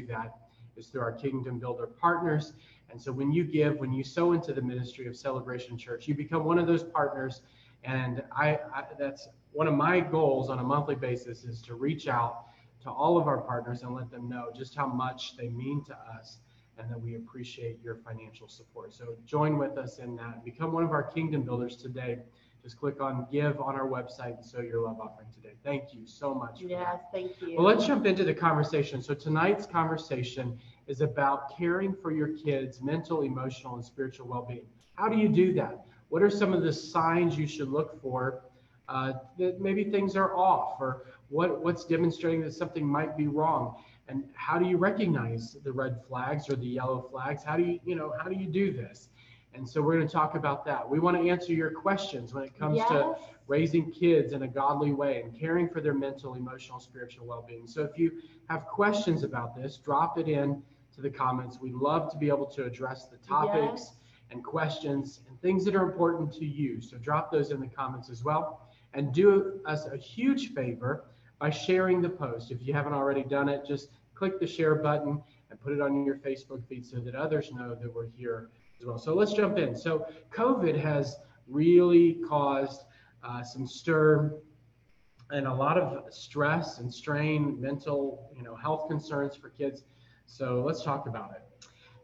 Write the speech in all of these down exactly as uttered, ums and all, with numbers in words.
do that is through our Kingdom Builder partners. And so when you give, when you sow into the ministry of Celebration Church, you become one of those partners. And I, I that's one of my goals on a monthly basis, is to reach out to all of our partners and let them know just how much they mean to us and that we appreciate your financial support. So join with us in that. Become one of our Kingdom Builders today. Just click on give on our website and sow your love offering today. Thank you so much. For yes, that. Thank you. Well, let's jump into the conversation. So tonight's conversation is about caring for your kids' mental, emotional, and spiritual well-being. How do you do that? What are some of the signs you should look for uh, that maybe things are off, or what, what's demonstrating that something might be wrong? And how do you recognize the red flags or the yellow flags? How do you, you know, how do you do this? And so we're going to talk about that. We want to answer your questions when it comes yes. to raising kids in a godly way and caring for their mental, emotional, spiritual well-being. So if you have questions about this, drop it in to the comments. We'd love to be able to address the topics yes. and questions and things that are important to you. So drop those in the comments as well. And do us a huge favor by sharing the post. If you haven't already done it, just click the share button and put it on your Facebook feed so that others know that we're here as well. So let's jump in. So COVID has really caused uh, some stir and a lot of stress and strain, mental, you know, health concerns for kids. So let's talk about it.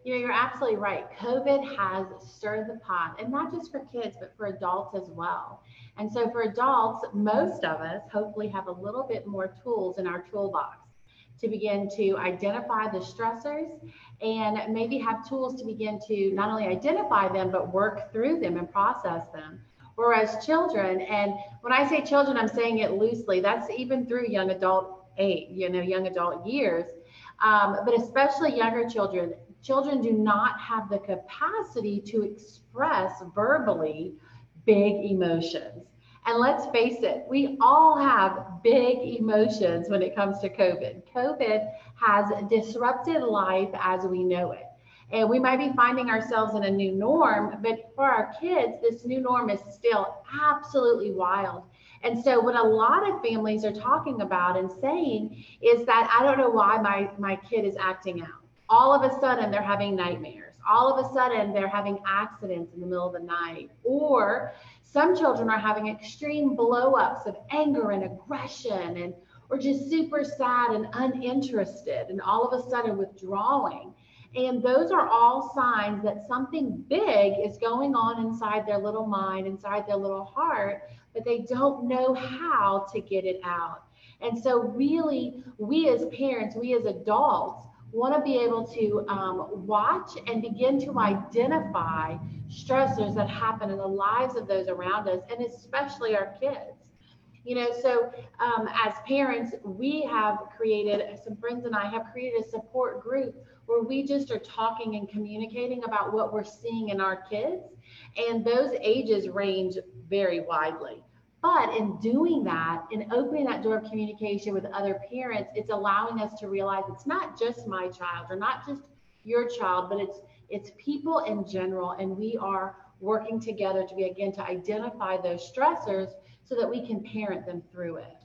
You know, you're absolutely right. COVID has stirred the pot, and not just for kids, but for adults as well. And so for adults, most of us hopefully have a little bit more tools in our toolbox to begin to identify the stressors and maybe have tools to begin to not only identify them, but work through them and process them. Whereas children, and when I say children, I'm saying it loosely, that's even through young adult age, you know, young adult years, um, but especially younger children, children do not have the capacity to express verbally big emotions. And let's face it, we all have big emotions when it comes to COVID. COVID has disrupted life as we know it. And we might be finding ourselves in a new norm, but for our kids, this new norm is still absolutely wild. And so what a lot of families are talking about and saying is that, I don't know why my, my kid is acting out. All of a sudden, they're having nightmares. All of a sudden, they're having accidents in the middle of the night, or some children are having extreme blow-ups of anger and aggression, and or just super sad and uninterested, and all of a sudden withdrawing. And those are all signs that something big is going on inside their little mind, inside their little heart, but they don't know how to get it out. And so really, we as parents, we as adults, want to be able to um, watch and begin to identify stressors that happen in the lives of those around us, and especially our kids. You know, so um, as parents, we have created, some friends and I have created a support group where we just are talking and communicating about what we're seeing in our kids, and those ages range very widely. But in doing that, in opening that door of communication with other parents, it's allowing us to realize it's not just my child or not just your child, but it's it's people in general. And we are working together to begin to identify those stressors so that we can parent them through it.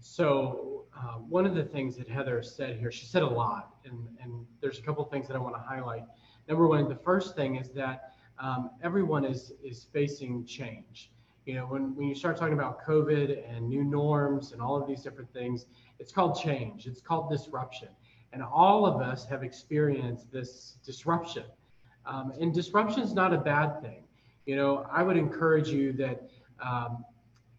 So uh, one of the things that Heather said here, she said a lot, and, and there's a couple of things that I want to highlight. Number one, the first thing is that um, everyone is is facing change. You know, when, when you start talking about COVID and new norms and all of these different things, it's called change. It's called disruption. And all of us have experienced this disruption. Um, and disruption is not a bad thing. You know, I would encourage you that um,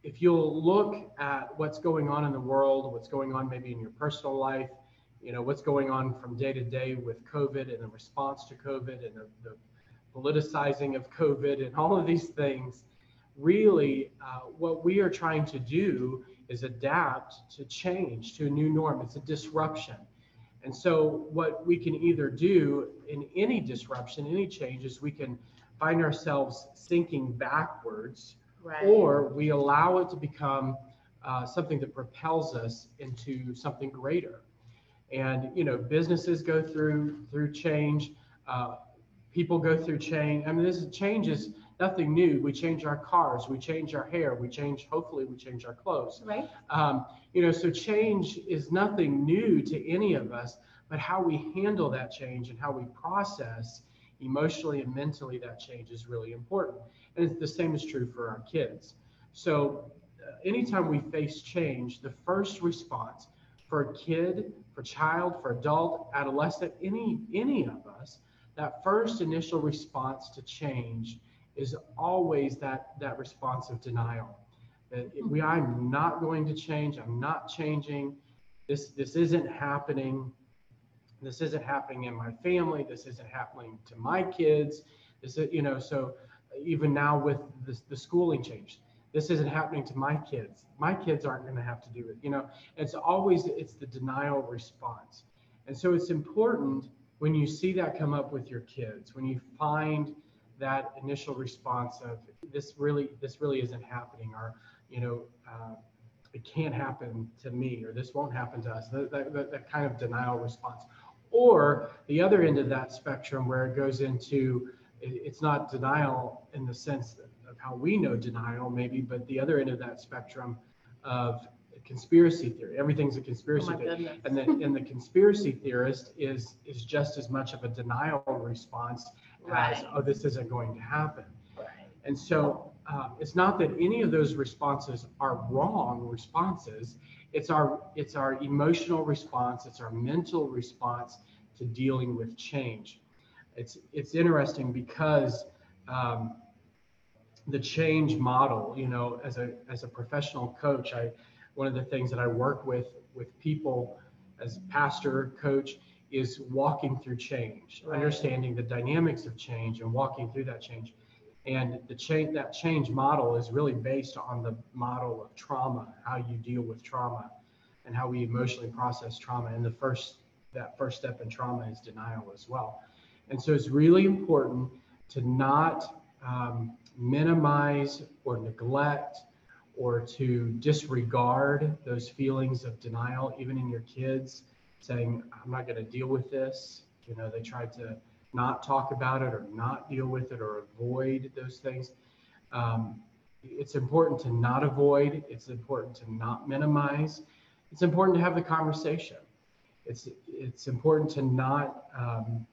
if you'll look at what's going on in the world, what's going on maybe in your personal life, you know, what's going on from day to day with COVID and the response to COVID and the, the politicizing of COVID and all of these things. Really, uh, what we are trying to do is adapt to change, to a new norm. It's a disruption. And so what we can either do in any disruption, any change, is we can find ourselves sinking backwards, right. or we allow it to become uh, something that propels us into something greater. And, you know, businesses go through through change. Uh, people go through change. I mean, this is, change is nothing new. We change our cars, we change our hair, we change, hopefully we change our clothes. Right. Um, you know, so change is nothing new to any of us, But how we handle that change and how we process emotionally and mentally that change is really important. And it's the same is true for our kids. So uh, anytime we face change, the first response for a kid, for child, for adult, adolescent, any any of us, that first initial response to change is always that that response of denial. That we, I'm not going to change. I'm not changing. This this isn't happening. This isn't happening in my family. This isn't happening to my kids. This is, you know, so even now with this, the schooling change, this isn't happening to my kids. My kids aren't going to have to do it. You know, it's always, it's the denial response. And so it's important when you see that come up with your kids, when you find that initial response of this really, this really isn't happening, or, you know, uh, it can't happen to me, or this won't happen to us, that, that, that kind of denial response. Or the other end of that spectrum where it goes into, it's not denial in the sense of how we know denial maybe, but the other end of that spectrum of conspiracy theory. Everything's a conspiracy oh theory. Goodness. And the, and the conspiracy theorist is, is just as much of a denial response right. as, oh, this isn't going to happen. Right. And so uh, it's not that any of those responses are wrong responses. It's our, it's our emotional response. It's our mental response to dealing with change. It's, it's interesting because um, the change model, you know, as a, as a professional coach, I, one of the things that I work with, with people as pastor, coach, is walking through change, right. understanding the dynamics of change and walking through that change. And the change, that change model is really based on the model of trauma, how you deal with trauma and how we emotionally process trauma. And the first, that first step in trauma is denial as well. And so it's really important to not um, minimize or neglect or to disregard those feelings of denial, even in your kids, saying, I'm not gonna deal with this. You know, they tried to not talk about it or not deal with it or avoid those things. Um, it's important to not avoid. It's important to not minimize. It's important to have the conversation. It's it's important to not um,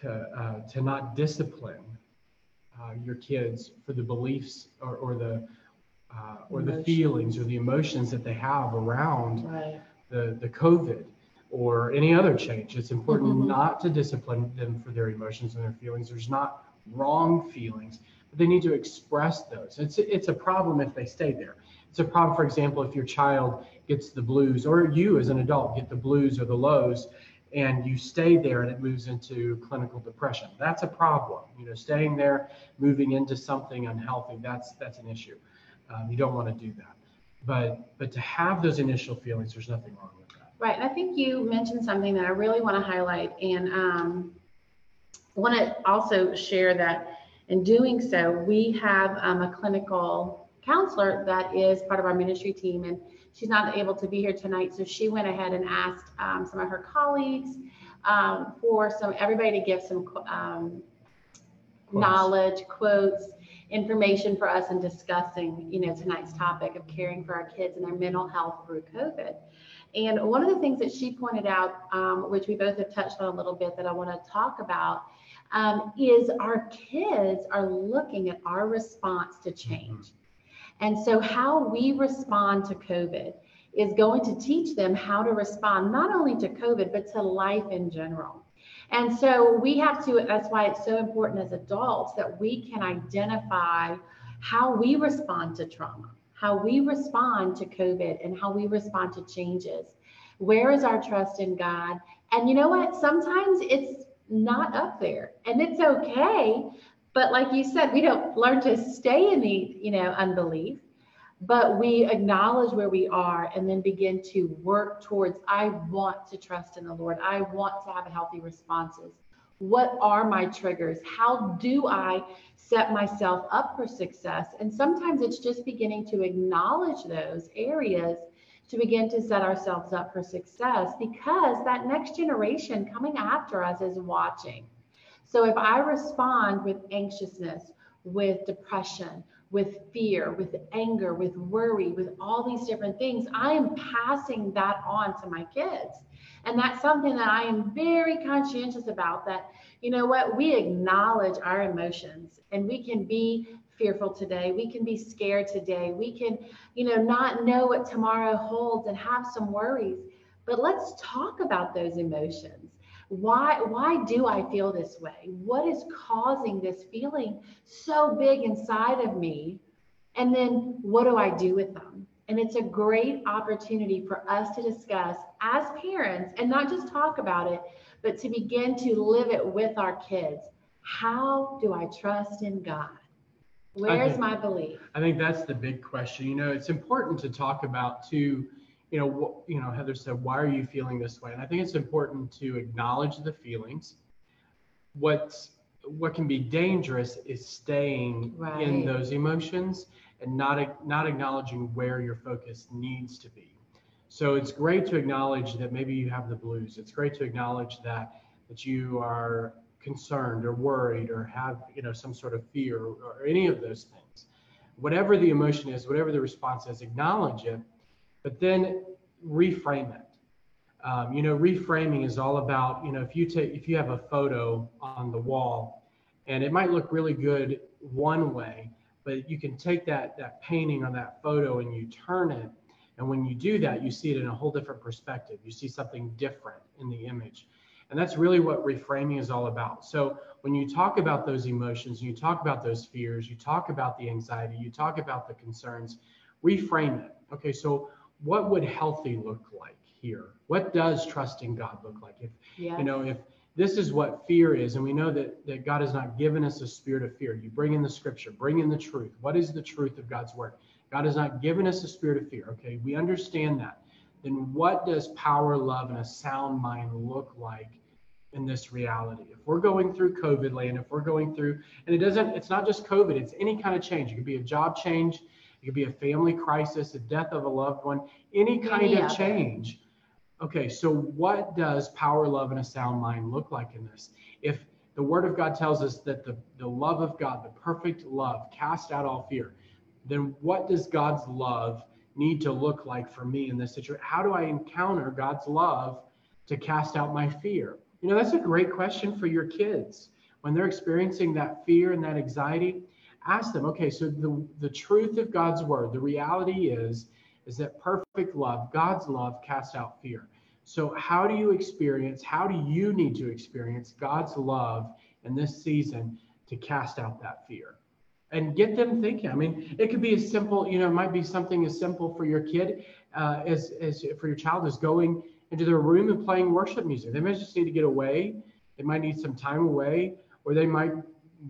to uh, to not discipline uh, your kids for the beliefs or, or the uh, or Emotion. the feelings or the emotions that they have around right. the the COVID. Or any other change. It's important mm-hmm. not to discipline them for their emotions and their feelings. There's not wrong feelings, but they need to express those. It's it's a problem if they stay there. It's a problem, for example, if your child gets the blues, or you as an adult get the blues or the lows, and you stay there and it moves into clinical depression. That's a problem. You know, staying there, moving into something unhealthy, that's that's an issue. Um, you don't want to do that. But but to have those initial feelings, there's nothing wrong with it. Right, and I think you mentioned something that I really want to highlight, and um, want to also share that in doing so, we have um, a clinical counselor that is part of our ministry team, and she's not able to be here tonight, so she went ahead and asked um, some of her colleagues um, for some everybody to give some um, knowledge, quotes, information for us in discussing, you know, tonight's topic of caring for our kids and their mental health through COVID. And one of the things that she pointed out, um, which we both have touched on a little bit that I want to talk about, um, is our kids are looking at our response to change. And so how we respond to COVID is going to teach them how to respond not only to COVID, but to life in general. And so we have to, that's why it's so important as adults that we can identify how we respond to trauma, how we respond to COVID, and how we respond to changes. Where is our trust in God? And you know what? Sometimes it's not up there, and it's okay. But like you said, we don't learn to stay in the, you know, unbelief, but we acknowledge where we are and then begin to work towards, I want to trust in the Lord. I want to have healthy responses. What are my triggers? How do I set myself up for success? And sometimes it's just beginning to acknowledge those areas to begin to set ourselves up for success, because that next generation coming after us is watching. So if I respond with anxiousness, with depression, with fear, with anger, with worry, with all these different things, I am passing that on to my kids. And that's something that I am very conscientious about, that, you know what, we acknowledge our emotions, and we can be fearful today. We can be scared today. We can, you know, not know what tomorrow holds and have some worries. But let's talk about those emotions. Why, why do I feel this way? What is causing this feeling so big inside of me? And then what do I do with them? And it's a great opportunity for us to discuss as parents, and not just talk about it, but to begin to live it with our kids. How do I trust in God? Where's my belief? I think that's the big question. You know, it's important to talk about too. You know, you know, Heather said, why are you feeling this way? And I think it's important to acknowledge the feelings. What's, what can be dangerous is staying right in those emotions and not, not acknowledging where your focus needs to be. So it's great to acknowledge that maybe you have the blues. It's great to acknowledge that, that you are concerned or worried or have, you know, some sort of fear or, or any of those things. Whatever the emotion is, whatever the response is, acknowledge it. But then reframe it. Um, you know, reframing is all about, you know, if you take, if you have a photo on the wall and it might look really good one way, but you can take that, that painting or that photo and you turn it. And when you do that, you see it in a whole different perspective. You see something different in the image. And that's really what reframing is all about. So when you talk about those emotions, you talk about those fears, you talk about the anxiety, you talk about the concerns, reframe it. Okay, so what would healthy look like here? What does trusting God look like? If, yes. you know, if this is what fear is, and we know that, that God has not given us a spirit of fear. You bring in the scripture, bring in the truth. What is the truth of God's word? God has not given us a spirit of fear. Okay, we understand that. Then what does power, love, and a sound mind look like in this reality? If we're going through COVID land, if we're going through, and it doesn't, it's not just COVID, it's any kind of change. It could be a job change. It could be a family crisis, the death of a loved one, any kind yeah. of change. Okay, so what does power, love, and a sound mind look like in this? If the Word of God tells us that the, the love of God, the perfect love, cast out all fear, then what does God's love need to look like for me in this situation? How do I encounter God's love to cast out my fear? You know, that's a great question for your kids. When they're experiencing that fear and that anxiety, ask them, okay, so the, the truth of God's word, the reality is, is that perfect love, God's love, casts out fear. So how do you experience, how do you need to experience God's love in this season to cast out that fear? And get them thinking. I mean, it could be as simple, you know, it might be something as simple for your kid uh, as, as for your child as going into their room and playing worship music. They might just need to get away. They might need some time away, or they might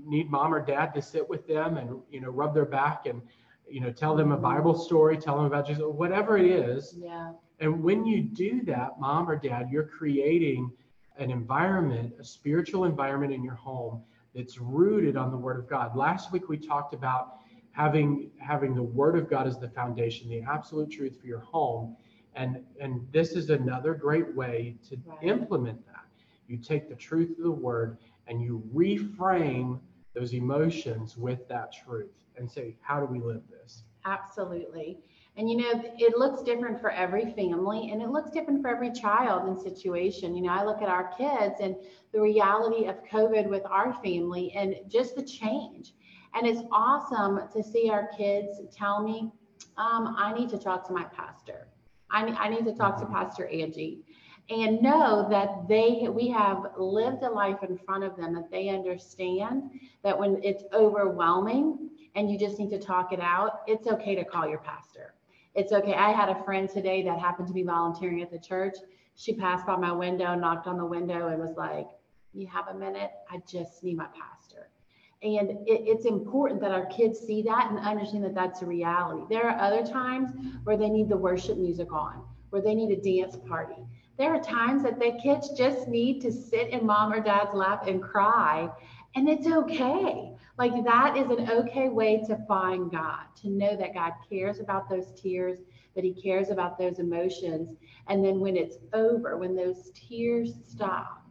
need mom or dad to sit with them and, you know, rub their back and, you know, tell them a Bible story, tell them about Jesus, whatever it is. Yeah. And when you do that, mom or dad, you're creating an environment, a spiritual environment in your home that's rooted on the Word of God. Last week, we talked about having having the Word of God as the foundation, the absolute truth for your home. And, and this is another great way to right. implement that. You take the truth of the Word and you reframe those emotions with that truth and say, how do we live this? Absolutely. And, you know, it looks different for every family, and it looks different for every child and situation. You know, I look at our kids and the reality of COVID with our family and just the change. And it's awesome to see our kids tell me, um, I need to talk to my pastor. I, I need to talk to Pastor Angie. And know that they, we have lived a life in front of them, that they understand that when it's overwhelming and you just need to talk it out, it's okay to call your pastor. It's okay. I had a friend today that happened to be volunteering at the church. She passed by my window, knocked on the window, and was like, you have a minute? I just need my pastor. And it, it's important that our kids see that and understand that that's a reality. There are other times where they need the worship music on, where they need a dance party. There are times that the kids just need to sit in mom or dad's lap and cry, and it's okay. Like, that is an okay way to find God, to know that God cares about those tears, that he cares about those emotions. And then when it's over, when those tears stop,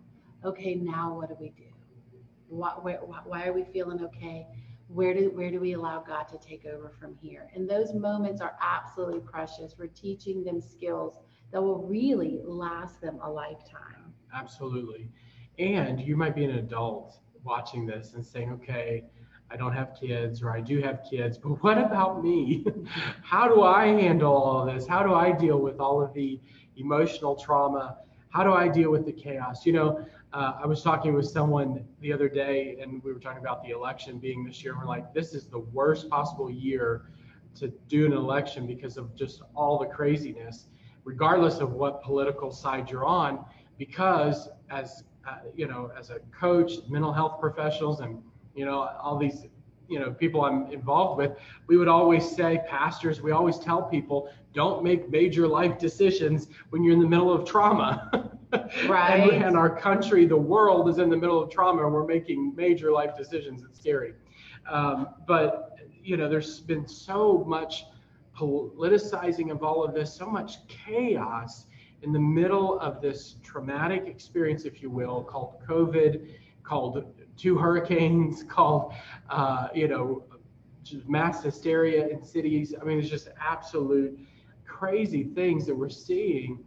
okay, now what do we do? Why, why, why are we feeling okay? Where do, where do we allow God to take over from here? And those moments are absolutely precious. We're teaching them skills that will really last them a lifetime. Absolutely. And you might be an adult watching this and saying, okay, I don't have kids, or I do have kids, but what about me? How do I handle all this? How do I deal with all of the emotional trauma? How do I deal with the chaos? You know, uh, I was talking with someone the other day, and we were talking about the election being this year. And we're like, this is the worst possible year to do an election because of just all the craziness, regardless of what political side you're on, because as uh, you know, as a coach, mental health professionals, and you know, all these, you know, people I'm involved with, we would always say, pastors, we always tell people, don't make major life decisions when you're in the middle of trauma. Right. and, and our country, the world is in the middle of trauma, and we're making major life decisions. It's scary. Um, but, you know, there's been so much politicizing of all of this, so much chaos in the middle of this traumatic experience, if you will, called COVID, called two hurricanes, called, uh, you know, just mass hysteria in cities. I mean, it's just absolute crazy things that we're seeing.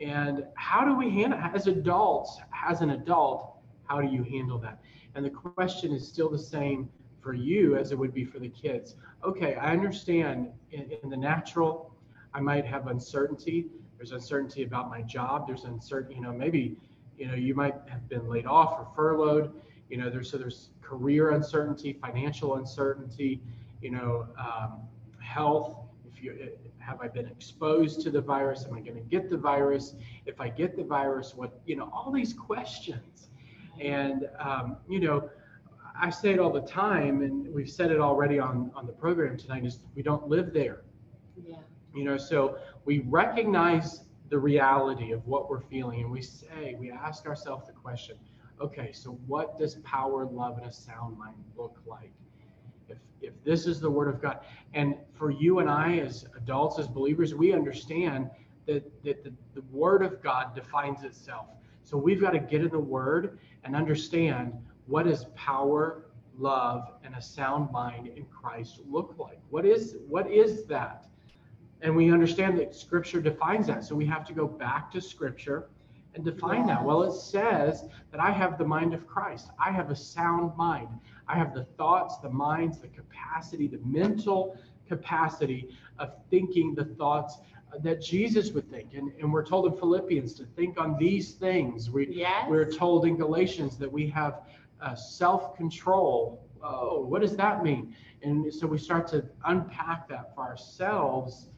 And how do we handle, as adults, as an adult, how do you handle that? And the question is still the same for you as it would be for the kids. Okay, I understand in, in the natural, I might have uncertainty. There's uncertainty about my job. There's uncertainty, you know, maybe, you know, you might have been laid off or furloughed. You know, there's so there's career uncertainty, financial uncertainty, you know, um, health. If you have I been exposed to the virus? Am I going to get the virus? If I get the virus, what, you know, all these questions. And, um, you know, I say it all the time, and we've said it already on, on the program tonight, is we don't live there. Yeah. You know, so we recognize the reality of what we're feeling, and we say, we ask ourselves the question, okay, so what does power, love, and a sound mind look like? If if this is the Word of God, and for you and I as adults, as believers, we understand that, that the, the Word of God defines itself. So we've got to get in the Word and understand what is power, love, and a sound mind in Christ look like. What is, what is that? And we understand that Scripture defines that. So we have to go back to Scripture and define that. Well, it says that I have the mind of Christ. I have a sound mind. I have the thoughts, the minds, the capacity, the mental capacity of thinking the thoughts that Jesus would think. And, and we're told in Philippians to think on these things. We, yes. We're told in Galatians that we have uh, self-control. Oh, what does that mean? And so we start to unpack that for ourselves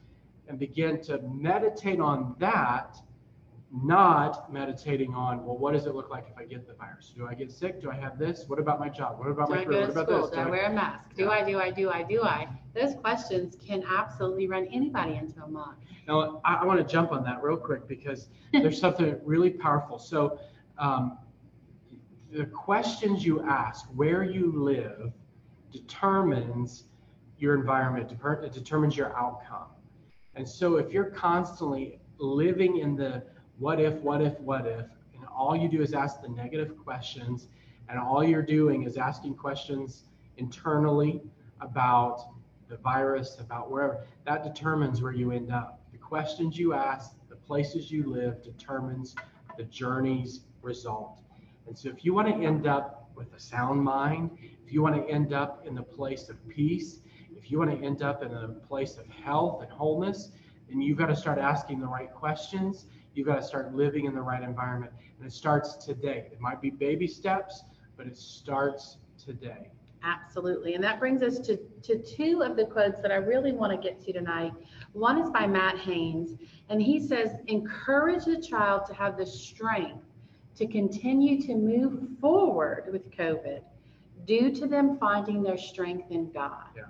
and begin to meditate on that, not meditating on, well, what does it look like if I get the virus? Do I get sick? Do I have this? What about my job? What about do my career? What about school? this? Do, do I, I wear a mask? Do yeah. I, do I, do I, do I? Those questions can absolutely run anybody into a muck. Now, I, I want to jump on that real quick because there's something really powerful. So um, the questions you ask, where you live, determines your environment, it determines your outcome. And so if you're constantly living in the what if, what if, what if, and all you do is ask the negative questions, and all you're doing is asking questions internally about the virus, about wherever, that determines where you end up. The questions you ask, the places you live, determines the journey's result. And so if you want to end up with a sound mind, if you want to end up in the place of peace, if you want to end up in a place of health and wholeness, then you've got to start asking the right questions. You've got to start living in the right environment. And it starts today. It might be baby steps, but it starts today. Absolutely. And that brings us to, to two of the quotes that I really want to get to tonight. One is by Matt Haynes, and he says, encourage the child to have the strength to continue to move forward with COVID due to them finding their strength in God. Yeah.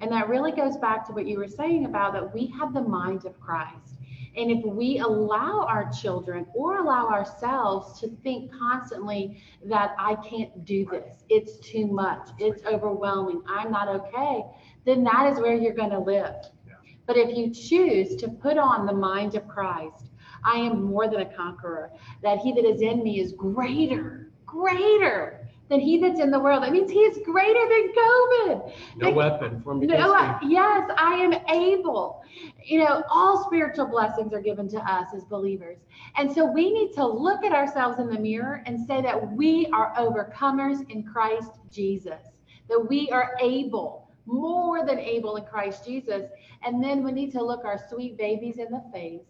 And that really goes back to what you were saying about that we have the mind of Christ. And if we allow our children or allow ourselves to think constantly that I can't do this, it's too much, it's overwhelming, I'm not okay, then that is where you're going to live. Yeah. But if you choose to put on the mind of Christ, I am more than a conqueror, that he that is in me is greater, greater than he that's in the world. That means he's greater than COVID. No like, weapon formed against no, me. Yes, I am able. You know, all spiritual blessings are given to us as believers. And so we need to look at ourselves in the mirror and say that we are overcomers in Christ Jesus, that we are able, more than able in Christ Jesus. And then we need to look our sweet babies in the face,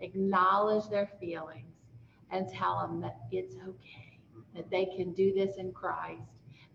acknowledge their feelings, and tell them that it's okay, that they can do this in Christ,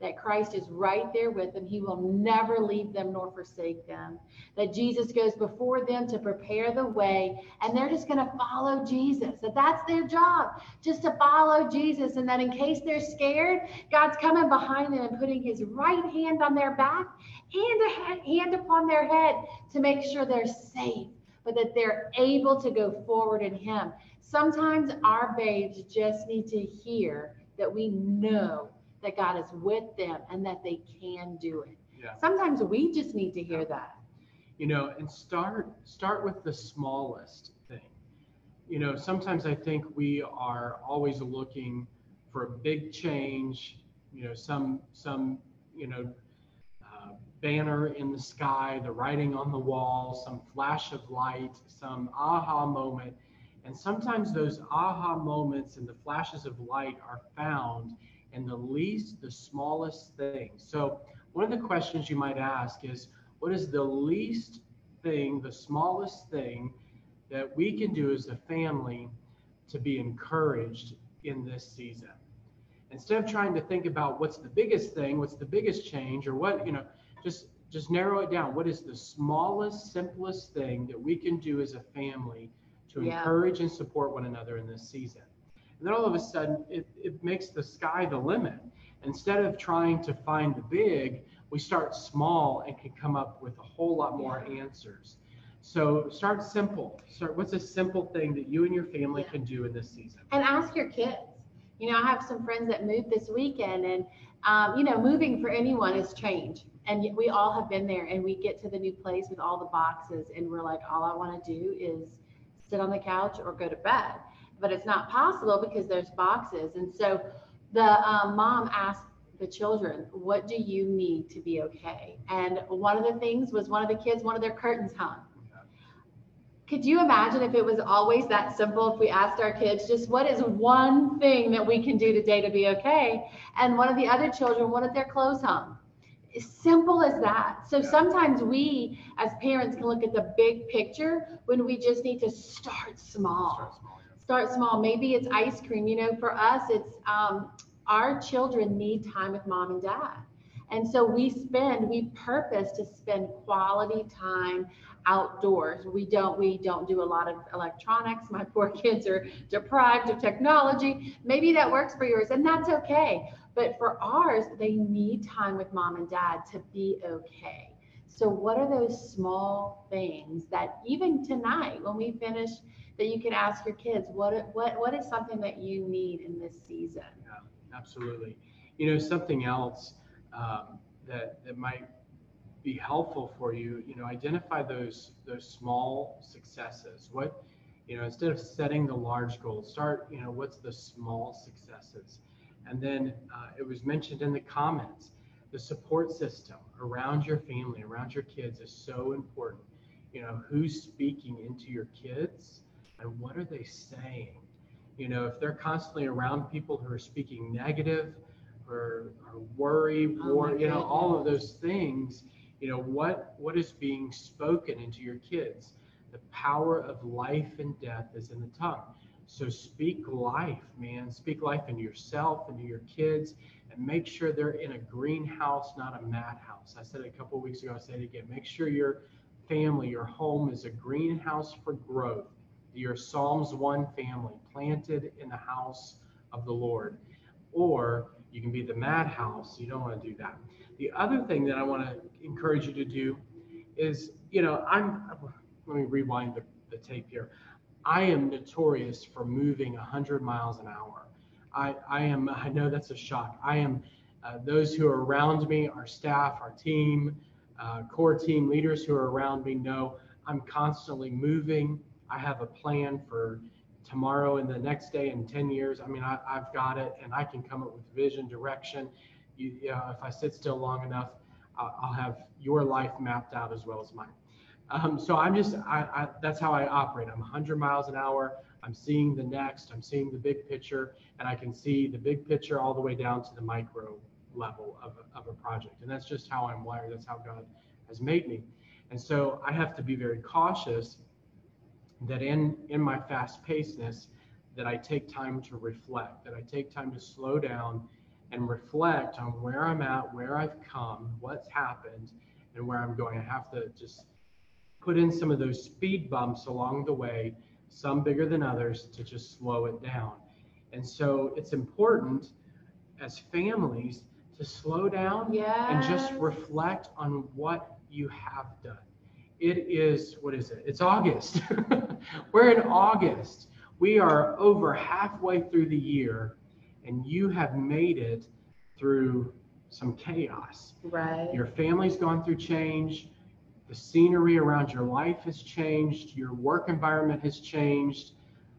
that Christ is right there with them. He will never leave them nor forsake them, that Jesus goes before them to prepare the way, and they're just going to follow Jesus, that that's their job, just to follow Jesus, and that in case they're scared, God's coming behind them and putting his right hand on their back and a hand upon their head to make sure they're safe, but that they're able to go forward in him. Sometimes our babes just need to hear that we know that God is with them and that they can do it. Yeah. Sometimes we just need to hear yeah. that. You know, and start start with the smallest thing. You know, sometimes I think we are always looking for a big change, you know, some, some you know, uh, banner in the sky, the writing on the wall, some flash of light, some aha moment. And sometimes those aha moments and the flashes of light are found in the least, the smallest thing. So one of the questions you might ask is, what is the least thing, the smallest thing that we can do as a family to be encouraged in this season? Instead of trying to think about what's the biggest thing, what's the biggest change, or what, you know, just, just narrow it down. What is the smallest, simplest thing that we can do as a family to yeah. encourage and support one another in this season? And then all of a sudden, it, it makes the sky the limit. Instead of trying to find the big, we start small and can come up with a whole lot more yeah. answers. So start simple. Start, what's a simple thing that you and your family yeah. can do in this season? And ask your kids. You know, I have some friends that moved this weekend, and, um, you know, moving for anyone is change. And we all have been there, and we get to the new place with all the boxes, and we're like, all I want to do is sit on the couch or go to bed, but it's not possible because there's boxes. And so the um, mom asked the children, what do you need to be okay? And one of the things was one of the kids, one of their curtains hung. Could you imagine if it was always that simple? If we asked our kids, just what is one thing that we can do today to be okay? And one of the other children wanted their clothes hung. Simple as that. So sometimes we as parents can look at the big picture when we just need to start small. Start small, yeah. Start small. Maybe it's ice cream. You know, for us, it's um, our children need time with mom and dad. And so we spend, we purpose to spend quality time outdoors. We don't, we don't do a lot of electronics. My poor kids are deprived of technology. Maybe that works for yours, and that's okay. But for ours, they need time with mom and dad to be okay. So what are those small things that even tonight when we finish that you can ask your kids, what what what is something that you need in this season? Yeah, absolutely. You know, something else um, that, that might be helpful for you, you know, identify those those small successes. What, you know, instead of setting the large goals, start, you know, what's the small successes? And then uh, it was mentioned in the comments, the support system around your family, around your kids is so important. You know, who's speaking into your kids and what are they saying? You know, if they're constantly around people who are speaking negative or, or worry, war, oh you know, goodness. all of those things, you know, what what is being spoken into your kids? The power of life and death is in the tongue. So speak life, man. Speak life into yourself, into your kids, and make sure they're in a greenhouse, not a madhouse. I said it a couple of weeks ago, I said it again. Make sure your family, your home is a greenhouse for growth. Your Psalms one family, planted in the house of the Lord. Or you can be the madhouse. You don't want to do that. The other thing that I want to encourage you to do is, you know, I'm, let me rewind the, the tape here. I am notorious for moving one hundred miles an hour. I, I am, I know that's a shock. I am, uh, those who are around me, our staff, our team, uh, core team leaders who are around me know I'm constantly moving. I have a plan for t- tomorrow and the next day and ten years. I mean, I, I've got it, and I can come up with vision, direction. You, you know, if I sit still long enough, I'll, I'll have your life mapped out as well as mine. Um, so I'm just, I, I, that's how I operate. I'm one hundred miles an hour. I'm seeing the next, I'm seeing the big picture, and I can see the big picture all the way down to the micro level of a, of a project. And that's just how I'm wired. That's how God has made me. And so I have to be very cautious that in, in my fast pacedness, that I take time to reflect, that I take time to slow down and reflect on where I'm at, where I've come, what's happened, and where I'm going. I have to just put in some of those speed bumps along the way, some bigger than others, to just slow it down. And so it's important as families to slow down yes. and just reflect on what you have done. It is, what is it? It's August. We're in August. We are over halfway through the year, and you have made it through some chaos. Right. Your family's gone through change. The scenery around your life has changed. Your work environment has changed.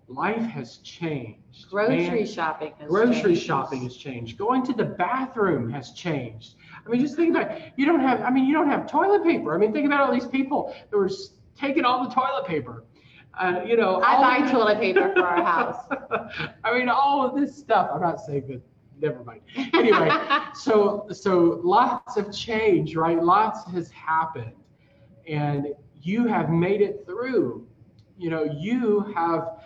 Life has changed. Grocery Man, shopping has grocery changed. shopping has changed. Going to the bathroom has changed. I mean, just think about it. You don't have, I mean, you don't have toilet paper. I mean, think about all these people that were taking all the toilet paper. Uh, you know, I buy the, toilet paper for our house. I mean, all of this stuff. I'm not saying that. Never mind. Anyway, so so lots of change, right? Lots has happened. And you have made it through. You know, you have,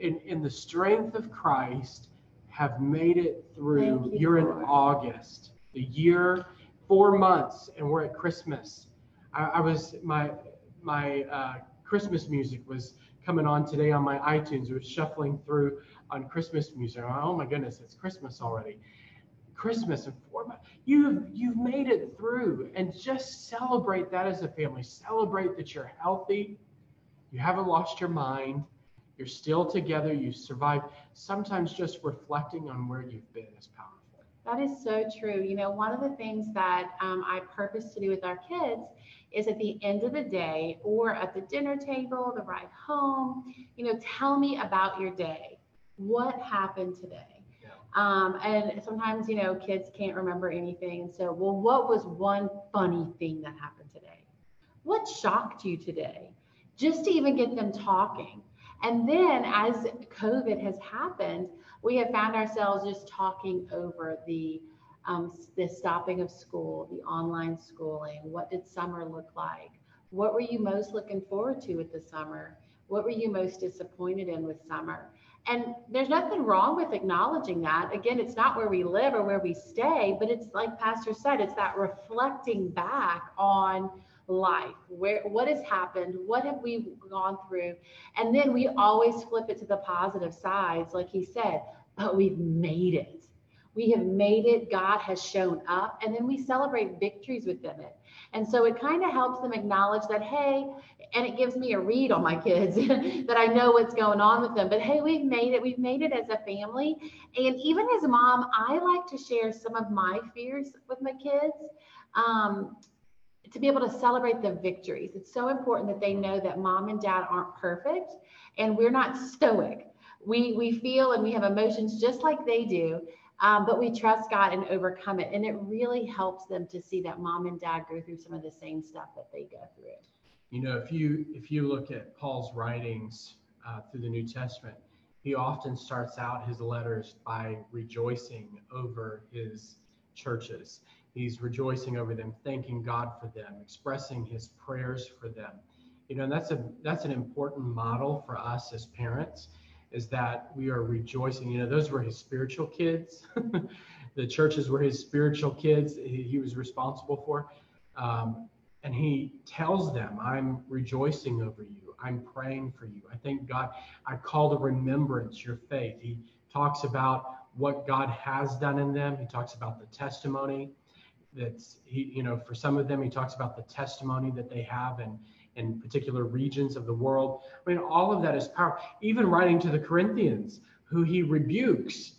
in, in the strength of Christ, have made it through. You, You're Lord. in August, the year, four months, and we're at Christmas. I, I was, my my uh, Christmas music was coming on today on my iTunes. It was shuffling through on Christmas music. Oh my goodness, it's Christmas already. Christmas and four months. You've, you've made it through, and just celebrate that as a family. Celebrate that you're healthy. You haven't lost your mind. You're still together. You survived. Sometimes just reflecting on where you've been is powerful. That is so true. You know, one of the things that um, I purpose to do with our kids is at the end of the day or at the dinner table, the ride home, you know, tell me about your day. What happened today? Um, and sometimes, you know, kids can't remember anything. So, well, what was one funny thing that happened today? What shocked you today? Just to even get them talking. And then as COVID has happened, we have found ourselves just talking over the, um, the stopping of school, the online schooling. What did summer look like? What were you most looking forward to with the summer? What were you most disappointed in with summer? And there's nothing wrong with acknowledging that. Again, it's not where we live or where we stay, but it's like Pastor said, it's that reflecting back on life, where, what has happened, what have we gone through? And then we always flip it to the positive sides, like he said, but we've made it. We have made it, God has shown up, and then we celebrate victories within it. And so it kind of helps them acknowledge that, hey, and it gives me a read on my kids that I know what's going on with them. But hey, we've made it. We've made it as a family. And even as a mom, I like to share some of my fears with my kids um, to be able to celebrate the victories. It's so important that they know that mom and dad aren't perfect and we're not stoic. We, we feel and we have emotions just like they do. Um, but we trust God and overcome it. And it really helps them to see that mom and dad go through some of the same stuff that they go through. You know, if you if you look at Paul's writings uh, through the New Testament, he often starts out his letters by rejoicing over his churches. He's rejoicing over them, thanking God for them, expressing his prayers for them. You know, and that's a that's an important model for us as parents. Is that we are rejoicing. You know, those were his spiritual kids. The churches were his spiritual kids he, he was responsible for. Um, and he tells them, I'm rejoicing over you. I'm praying for you. I thank God. I call to remembrance your faith. He talks about what God has done in them. He talks about the testimony that's, he, you know, for some of them, he talks about the testimony that they have and in particular regions of the world. I mean, all of that is powerful. Even writing to the Corinthians, who he rebukes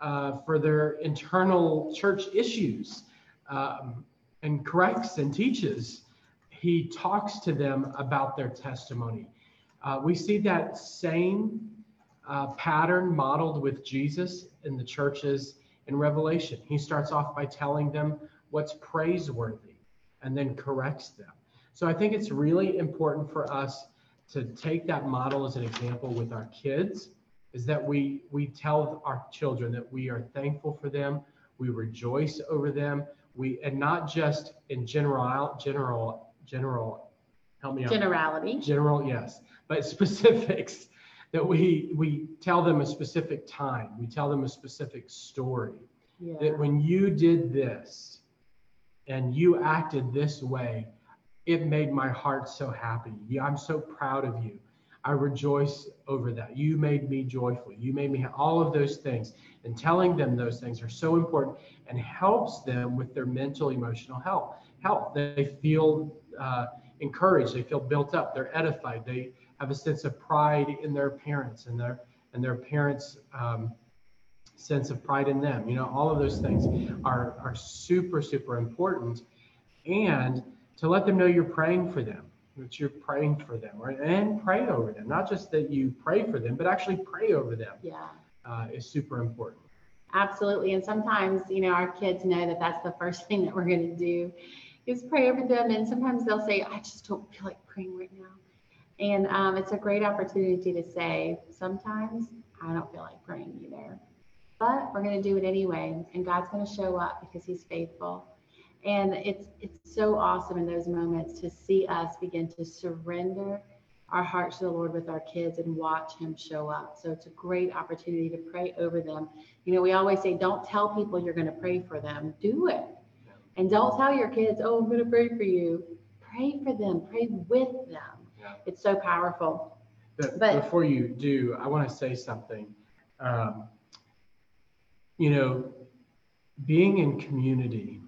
uh, for their internal church issues um, and corrects and teaches, he talks to them about their testimony. Uh, we see that same uh, pattern modeled with Jesus in the churches in Revelation. He starts off by telling them what's praiseworthy and then corrects them. So I think it's really important for us to take that model as an example with our kids, is that we we tell our children that we are thankful for them, we rejoice over them, we and not just in general general general help me out. Generality. General, yes, but specifics, that we we tell them a specific time, we tell them a specific story. Yeah. That when you did this and you acted this way, it made my heart so happy. Yeah, I'm so proud of you. I rejoice over that. You made me joyful. You made me ha- all of those things. And telling them those things are so important and helps them with their mental, emotional health. Health. They feel uh, encouraged. They feel built up. They're edified. They have a sense of pride in their parents and their and their parents' um, sense of pride in them. You know, all of those things are are super, super important. And to let them know you're praying for them, that you're praying for them, right? And pray over them. Not just that you pray for them, but actually pray over them. Yeah, uh, is super important. Absolutely. And sometimes, you know, our kids know that that's the first thing that we're going to do is pray over them. And sometimes they'll say, I just don't feel like praying right now. And um, it's a great opportunity to say, sometimes I don't feel like praying either, but we're going to do it anyway. And God's going to show up because he's faithful. And it's it's so awesome in those moments to see us begin to surrender our hearts to the Lord with our kids and watch him show up. So it's a great opportunity to pray over them. You know, we always say, don't tell people you're going to pray for them. Do it. And don't tell your kids, oh, I'm going to pray for you. Pray for them. Pray with them. Yeah. It's so powerful. But, but before you do, I want to say something. Um, you know, being in community.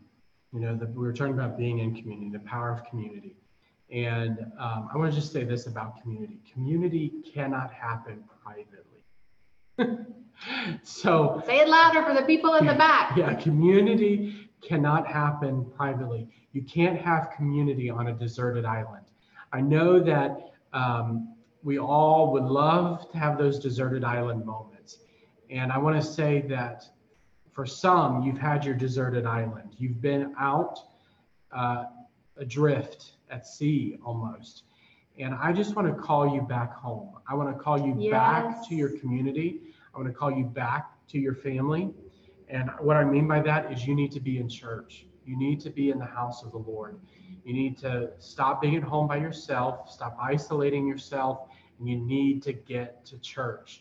You know, the, we were talking about being in community, the power of community. And um, I want to just say this about community. Community cannot happen privately. So say it louder for the people in the back. Yeah, community cannot happen privately. You can't have community on a deserted island. I know that um, we all would love to have those deserted island moments. And I want to say that for some, you've had your deserted island. You've been out uh, adrift at sea almost. And I just want to call you back home. I want to call you yes. back to your community. I want to call you back to your family. And what I mean by that is you need to be in church. You need to be in the house of the Lord. You need to stop being at home by yourself, stop isolating yourself, and you need to get to church.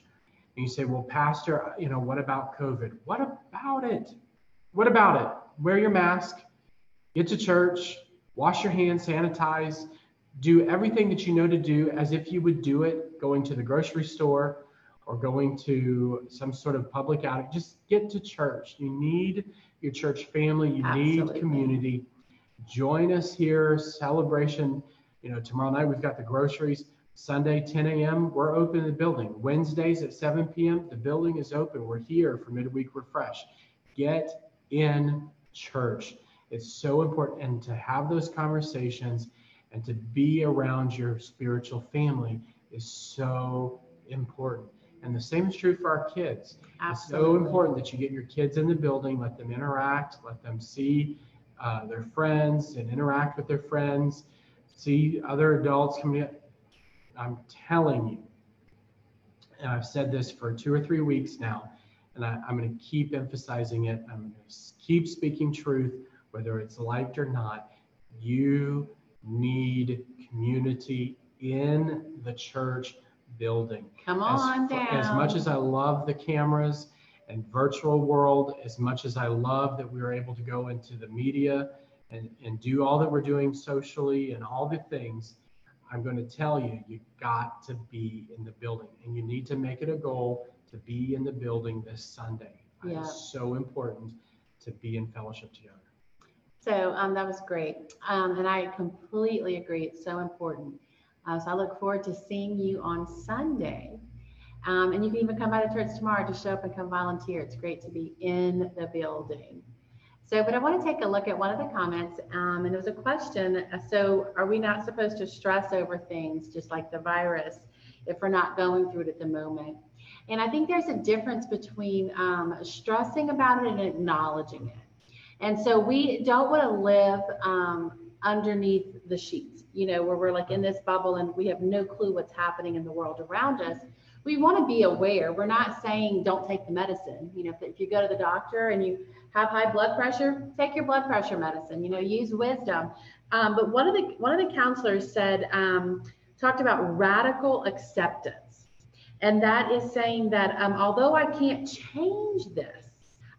And you say, well, Pastor, you know, what about COVID? What about it? What about it? Wear your mask, get to church, wash your hands, sanitize, do everything that you know to do as if you would do it going to the grocery store or going to some sort of public outing. Just get to church. You need your church family. You Absolutely. Need community. Join us here. Celebration. You know, tomorrow night we've got the groceries. Sunday, ten a.m., we're open in the building. Wednesdays at seven p.m., the building is open. We're here for midweek refresh. Get in church. It's so important. And to have those conversations and to be around your spiritual family is so important. And the same is true for our kids. Absolutely. It's so important that you get your kids in the building, let them interact, let them see uh, their friends and interact with their friends, see other adults coming in. I'm telling you, and I've said this for two or three weeks now, and I, I'm going to keep emphasizing it. I'm going to keep speaking truth, whether it's liked or not. You need community in the church building. Come on down. As much as I love the cameras and virtual world, as much as I love that we were able to go into the media and, and do all that we're doing socially and all the things, I'm going to tell you, you got to be in the building, and you need to make it a goal to be in the building this Sunday. Yeah. It's so important to be in fellowship together. So um, that was great. Um, and I completely agree. It's so important. Uh, so I look forward to seeing you on Sunday. Um, and you can even come by the church tomorrow to show up and come volunteer. It's great to be in the building. So, but I want to take a look at one of the comments, um, and it was a question. So, are we not supposed to stress over things just like the virus if we're not going through it at the moment? And I think there's a difference between um, stressing about it and acknowledging it. And so we don't want to live um, underneath the sheets, you know, where we're like in this bubble and we have no clue what's happening in the world around us. We want to be aware. We're not saying don't take the medicine. You know, if you go to the doctor and you have high blood pressure, take your blood pressure medicine, you know, use wisdom. Um, but one of the one of the counselors said, um, talked about radical acceptance. And that is saying that um, although I can't change this,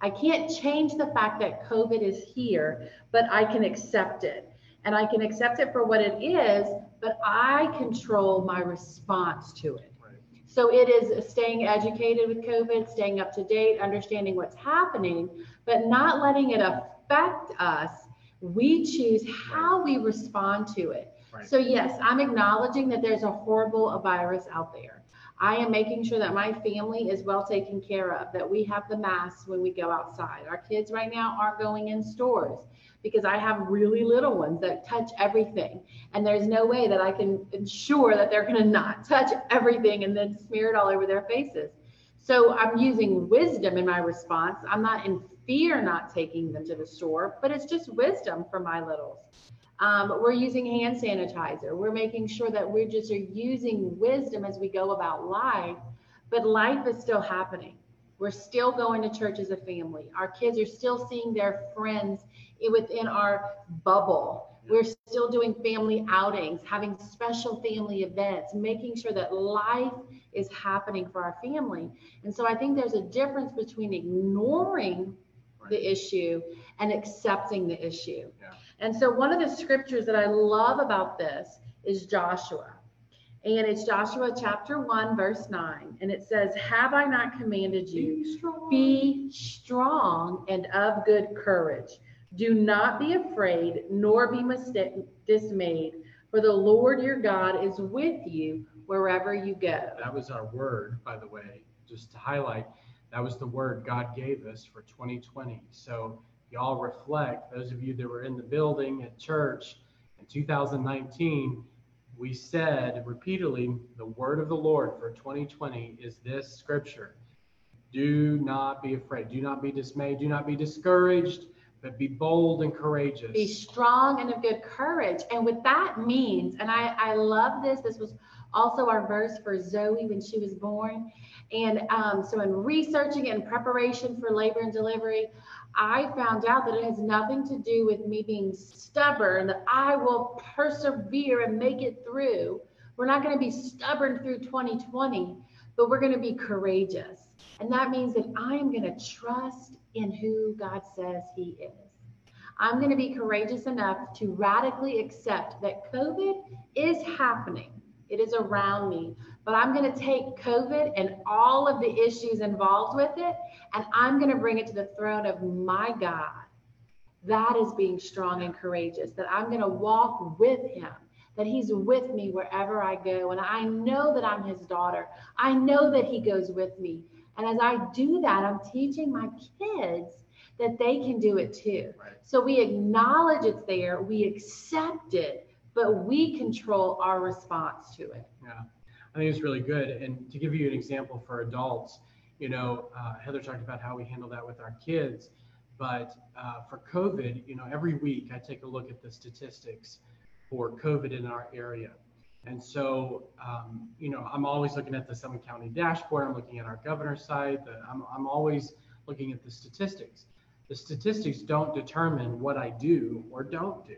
I can't change the fact that COVID is here, but I can accept it. And I can accept it for what it is, but I control my response to it. Right. So it is staying educated with COVID, staying up to date, understanding what's happening, but not letting it affect us. We choose how we respond to it. Right. So yes, I'm acknowledging that there's a horrible virus out there. I am making sure that my family is well taken care of, that we have the masks when we go outside. Our kids right now aren't going in stores because I have really little ones that touch everything. And there's no way that I can ensure that they're going to not touch everything and then smear it all over their faces. So I'm using wisdom in my response. I'm not in fear not taking them to the store, but it's just wisdom for my littles. Um, we're using hand sanitizer. We're making sure that we just are using wisdom as we go about life, but life is still happening. We're still going to church as a family. Our kids are still seeing their friends within our bubble. We're still doing family outings, having special family events, making sure that life is happening for our family. And so I think there's a difference between ignoring the issue and accepting the issue. Yeah. And so one of the scriptures that I love about this is Joshua. And it's Joshua chapter one, verse nine. And it says, have I not commanded you, be strong, be strong and of good courage. Do not be afraid, nor be mistake, dismayed, for the Lord your God is with you wherever you go. That was our word, by the way, just to highlight. That was the word God gave us for twenty twenty. So y'all reflect, those of you that were in the building at church in two thousand nineteen, we said repeatedly, the word of the Lord for twenty twenty is this scripture. Do not be afraid. Do not be dismayed. Do not be discouraged, but be bold and courageous. Be strong and of good courage. And what that means, and I, I love this, this was also our verse for Zoe when she was born. And um, so in researching and preparation for labor and delivery, I found out that it has nothing to do with me being stubborn, that I will persevere and make it through. We're not going to be stubborn through twenty twenty, but we're going to be courageous. And that means that I'm going to trust in who God says he is. I'm going to be courageous enough to radically accept that COVID is happening. It is around me, but I'm going to take COVID and all of the issues involved with it, and I'm going to bring it to the throne of my God. That is being strong and courageous, that I'm going to walk with him, that he's with me wherever I go. And I know that I'm his daughter. I know that he goes with me. And as I do that, I'm teaching my kids that they can do it too. Right. So we acknowledge it's there. We accept it. But we control our response to it. Yeah, I think it's really good. And to give you an example for adults, you know, uh, Heather talked about how we handle that with our kids. But uh, for COVID, you know, every week I take a look at the statistics for COVID in our area. And so, um, you know, I'm always looking at the Summit County dashboard. I'm looking at our governor's site. The, I'm, I'm always looking at the statistics. The statistics don't determine what I do or don't do.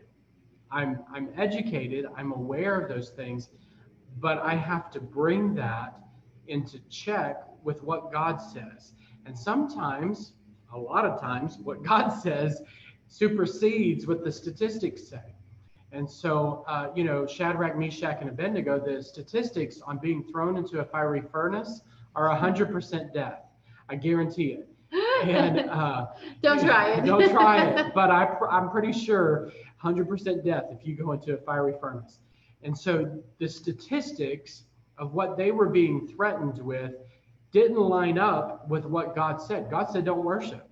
I'm I'm educated, I'm aware of those things, but I have to bring that into check with what God says. And sometimes, a lot of times, what God says supersedes what the statistics say. And so, uh, you know, Shadrach, Meshach, and Abednego, the statistics on being thrown into a fiery furnace are one hundred percent death. I guarantee it. And uh, don't try it. Don't try it. But I, I'm pretty sure one hundred percent death if you go into a fiery furnace. And so the statistics of what they were being threatened with didn't line up with what God said. God said, don't worship.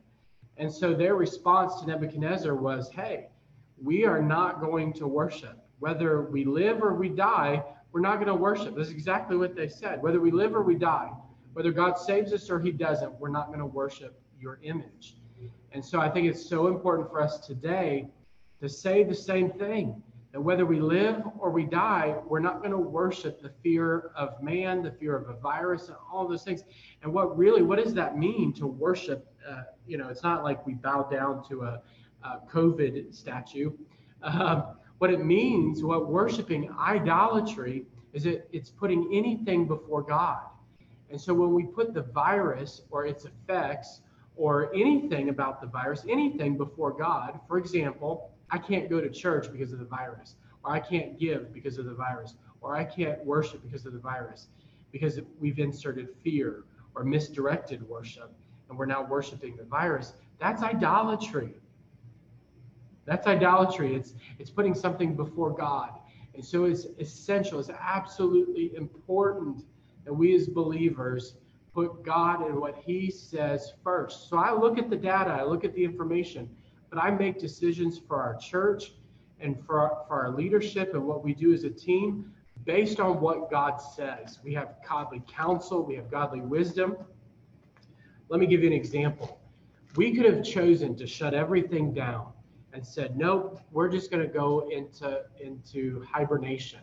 And so their response to Nebuchadnezzar was, hey, we are not going to worship. Whether we live or we die, we're not going to worship. That's exactly what they said. Whether we live or we die, Whether God saves us or he doesn't, we're not going to worship your image. And so I think it's so important for us today to say the same thing, that whether we live or we die, we're not going to worship the fear of man, the fear of a virus, and all those things. And what really, what does that mean to worship? Uh, you know, it's not like we bow down to a, a COVID statue. Uh, what it means, what worshiping idolatry is, it, it's putting anything before God. And so when we put the virus or its effects or anything about the virus, anything before God, for example, I can't go to church because of the virus, or I can't give because of the virus, or I can't worship because of the virus, because we've inserted fear or misdirected worship, and we're now worshiping the virus. That's idolatry. That's idolatry. It's it's putting something before God. And so it's essential, it's absolutely important that we as believers put God and what he says first. So I look at the data, I look at the information, but I make decisions for our church and for our, for our leadership and what we do as a team based on what God says. We have godly counsel, we have godly wisdom. Let me give you an example. We could have chosen to shut everything down and said, nope, we're just going to go into, into hibernation.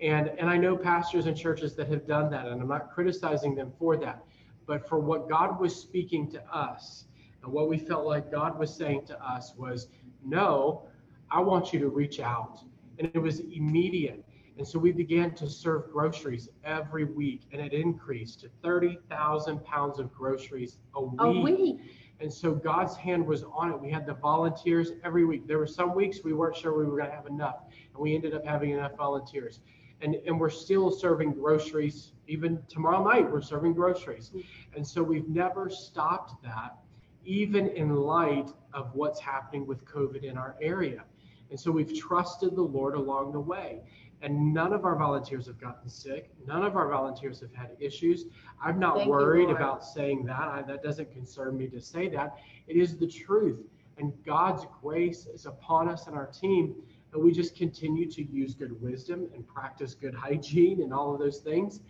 And, and I know pastors and churches that have done that, and I'm not criticizing them for that, but for what God was speaking to us, and what we felt like God was saying to us was, no, I want you to reach out. And it was immediate. And so we began to serve groceries every week, and it increased to thirty thousand pounds of groceries a week. A week. And so God's hand was on it. We had the volunteers every week. There were some weeks we weren't sure we were going to have enough, and we ended up having enough volunteers. And, and we're still serving groceries. Even tomorrow night, we're serving groceries. And so we've never stopped that, even in light of what's happening with COVID in our area. And so we've trusted the Lord along the way. And none of our volunteers have gotten sick. None of our volunteers have had issues. I'm not Thank worried you, about saying that. I, that doesn't concern me to say that. It is the truth. And God's grace is upon us and our team. And we just continue to use good wisdom and practice good hygiene and all of those things.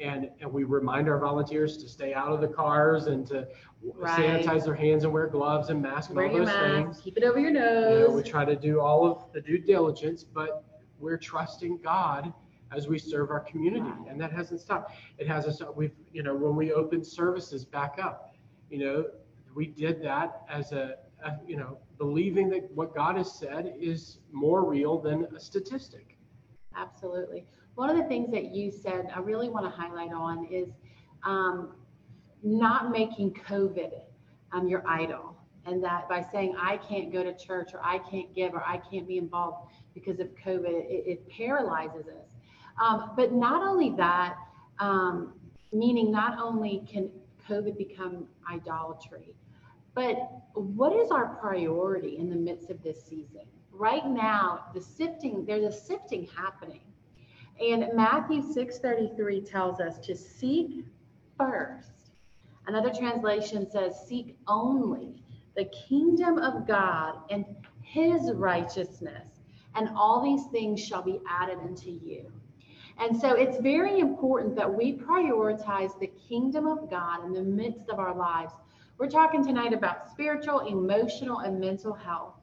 And, and we remind our volunteers to stay out of the cars and to right. sanitize their hands and wear gloves and masks and wear all those mask, things. Keep it over your nose. You know, we try to do all of the due diligence, but we're trusting God as we serve our community. Right. And that hasn't stopped. It hasn't stopped. We've, you know, when we opened services back up, you know, we did that as a, a you know, believing that what God has said is more real than a statistic. Absolutely. One of the things that you said I really want to highlight on is um, not making COVID um, your idol, and that by saying I can't go to church or I can't give or I can't be involved because of COVID, it, it paralyzes us. Um, but not only that, um, meaning not only can COVID become idolatry, but what is our priority in the midst of this season? Right now, the sifting, there's a sifting happening. And Matthew six thirty-three tells us to seek first. Another translation says, seek only the kingdom of God and his righteousness, and all these things shall be added unto you. And so it's very important that we prioritize the kingdom of God in the midst of our lives. We're talking tonight about spiritual, emotional, and mental health.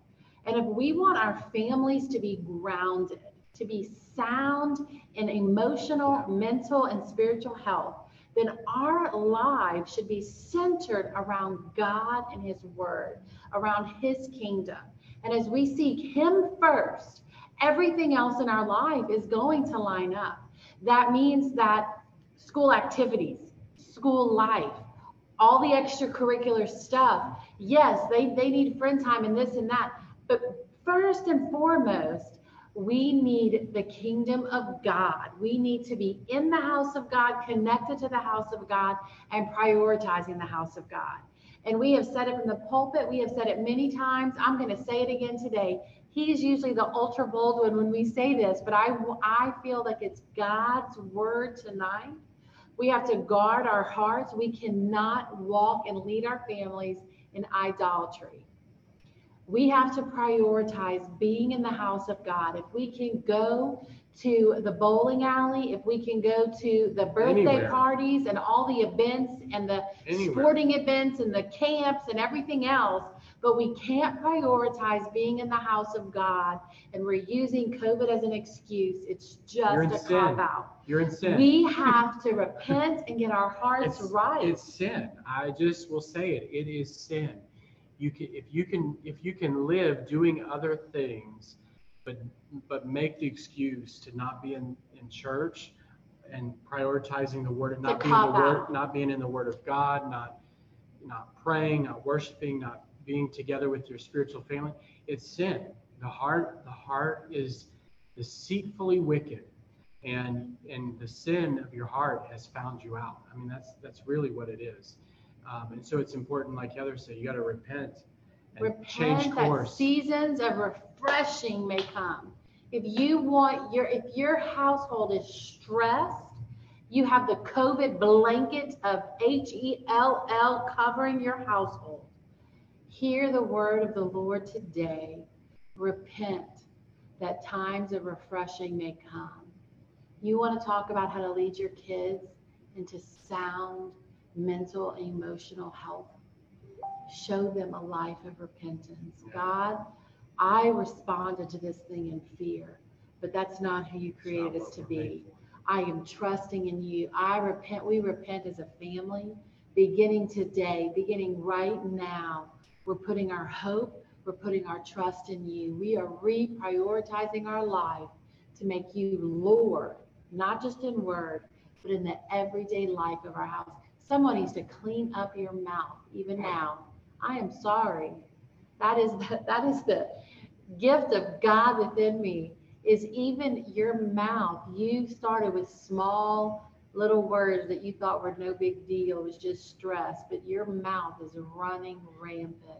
And if we want our families to be grounded, to be sound in emotional, mental, and spiritual health, then our lives should be centered around God and his word, around his kingdom. And as we seek him first, everything else in our life is going to line up. That means that school activities, school life, all the extracurricular stuff, yes, they, they need friend time and this and that, but first and foremost, we need the kingdom of God. We need to be in the house of God, connected to the house of God, and prioritizing the house of God. And we have said it from the pulpit. We have said it many times. I'm going to say it again today. He is usually the ultra bold one when we say this, but I, I feel like it's God's word tonight. We have to guard our hearts. We cannot walk and lead our families in idolatry. We have to prioritize being in the house of God. If we can go to the bowling alley, if we can go to the birthday Anywhere. parties and all the events and the Anywhere. sporting events and the camps and everything else, but we can't prioritize being in the house of God, and we're using COVID as an excuse. It's just a cop-out. You're in sin. We have to repent and get our hearts it's, right. It's sin. I just will say it. It is sin. You can, if you can, if you can live doing other things, but but make the excuse to not be in, in church and prioritizing the word, not being the word, not being in the Word of God, not not praying, not worshiping, not being together with your spiritual family, it's sin. The heart, the heart is deceitfully wicked, and and the sin of your heart has found you out. I mean, that's that's really what it is. Um, and so it's important, like Heather said, you got to repent and repent change course. That seasons of refreshing may come. If you want your, if your household is stressed, you have the COVID blanket of H E L L covering your household. Hear the word of the Lord today. Repent that times of refreshing may come. You want to talk about how to lead your kids into sound mental and emotional health. Show them a life of repentance. God, I responded to this thing in fear, but that's not who you created us to be. I am trusting in you. I repent. We repent as a family, beginning today, beginning right now. We're putting our hope, we're putting our trust in you. We are reprioritizing our life to make you Lord, not just in word, but in the everyday life of our house. Someone needs to clean up your mouth even now. I am sorry. That is the, that is the gift of God within me, is even your mouth. You started with small little words that you thought were no big deal. It was just stress, but your mouth is running rampant.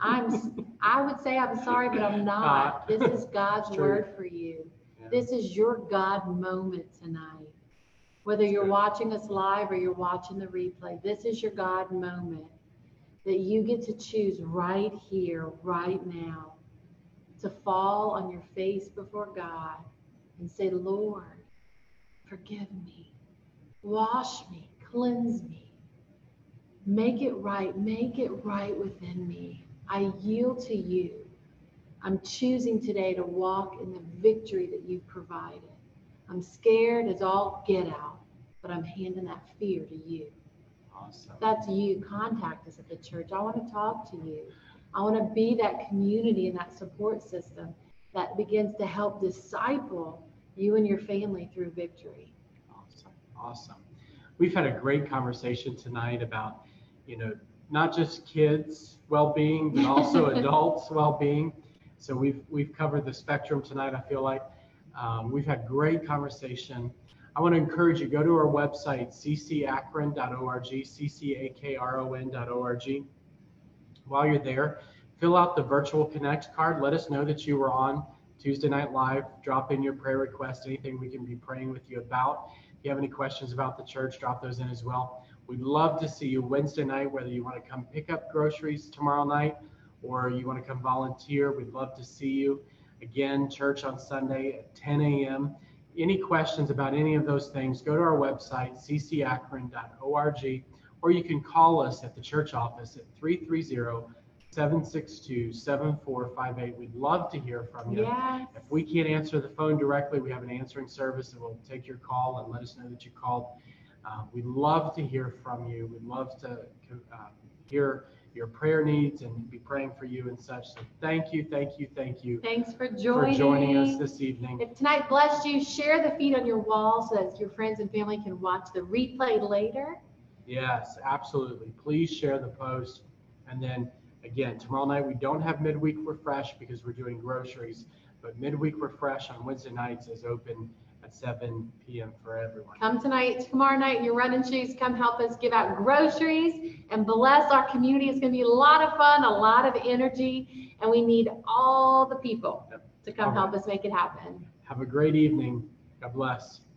I'm, I would say I'm sorry, but I'm not. This is God's word for you. Yeah. This is your God moment tonight. Whether you're watching us live or you're watching the replay, this is your God moment that you get to choose right here, right now, to fall on your face before God and say, Lord, forgive me, wash me, cleanse me, make it right, make it right within me. I yield to you. I'm choosing today to walk in the victory that you've provided. I'm scared as all get out, but I'm handing that fear to you. Awesome. That's you. Contact us at the church. I want to talk to you. I want to be that community and that support system that begins to help disciple you and your family through victory. Awesome. Awesome. We've had a great conversation tonight about, you know, not just kids' well-being, but also adults' well-being. So we've we've covered the spectrum tonight, I feel like. Um, we've had great conversation. I want to encourage you, go to our website, c c akron dot org, c c a k r o n dot org. While you're there, fill out the virtual connect card. Let us know that you were on Tuesday Night Live. Drop in your prayer request, anything we can be praying with you about. If you have any questions about the church, drop those in as well. We'd love to see you Wednesday night, whether you want to come pick up groceries tomorrow night or you want to come volunteer. We'd love to see you. Again, church on Sunday at ten a.m. Any questions about any of those things, go to our website, c c akron dot org, or you can call us at the church office at three three zero, seven six two, seven four five eight. We'd love to hear from you. Yes. If we can't answer the phone directly, we have an answering service that will take your call and let us know that you called. Uh, we'd love to hear from you. We'd love to uh, hear your prayer needs and be praying for you and such. So thank you, thank you, thank you. Thanks for joining, for joining us this evening. If tonight blessed you, share the feed on your wall so that your friends and family can watch the replay later. Yes, absolutely. Please share the post. And then again, tomorrow night we don't have midweek refresh because we're doing groceries, but midweek refresh on Wednesday nights is open at seven p.m. for everyone. Come tonight, tomorrow night, you're running shoes. Come help us give out groceries and bless our community. It's going to be a lot of fun, a lot of energy, and we need all the people yep. to come all help right. us make it happen. Have a great evening. God bless.